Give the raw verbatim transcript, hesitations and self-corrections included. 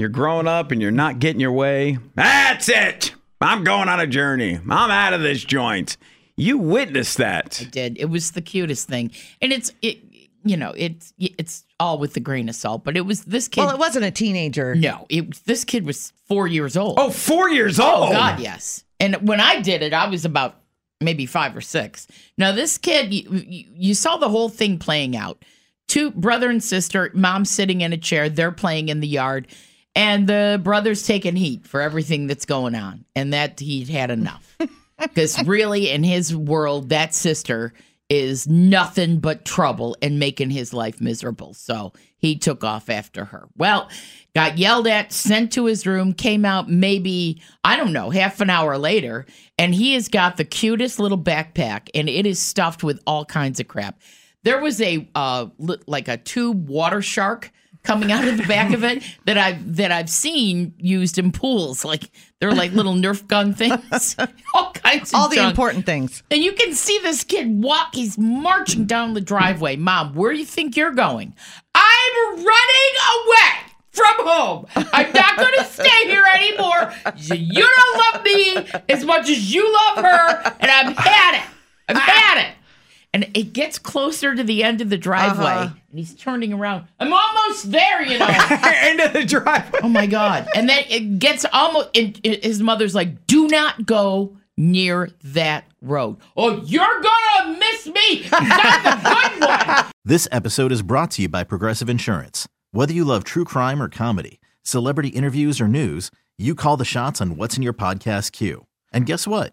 You're growing up and you're not getting your way. That's it. I'm going on a journey. I'm out of this joint. You witnessed that. I did. It was the cutest thing. And it's, it, you know, it's it's all with the grain of salt, but it was this kid. Well, it wasn't a teenager. No, it, this kid was four years old. Oh, four years old. Oh, God, yes. And when I did it, I was about maybe five or six. Now, this kid, you, you saw the whole thing playing out. Two brother and sister, mom sitting in a chair. They're playing in the yard. And the brother's taking heat for everything that's going on. And that he'd had enough. Because really, in his world, that sister is nothing but trouble and making his life miserable. So he took off after her. Well, got yelled at, sent to his room, came out maybe, I don't know, half an hour later. And he has got the cutest little backpack. And it is stuffed with all kinds of crap. There was a, uh, like a tube water shark coming out of the back of it that I've that I've seen used in pools. Like they're like little Nerf gun things. All kinds of all the junk. Important things. And you can see this kid walk. He's marching down the driveway. Mom, where do you think you're going? I'm running away from home. I'm not going to stay here anymore. You don't love me as much as you love her. And I've had it. I've had it. And it gets closer to the end of the driveway, uh-huh. and he's turning around. I'm almost there, you know. End of the driveway. Oh, my God. And then it gets almost, it, it, his mother's like, do not go near that road. Oh, you're going to miss me. Not the good one. This episode is brought to you by Progressive Insurance. Whether you love true crime or comedy, celebrity interviews or news, you call the shots on what's in your podcast queue. And guess what?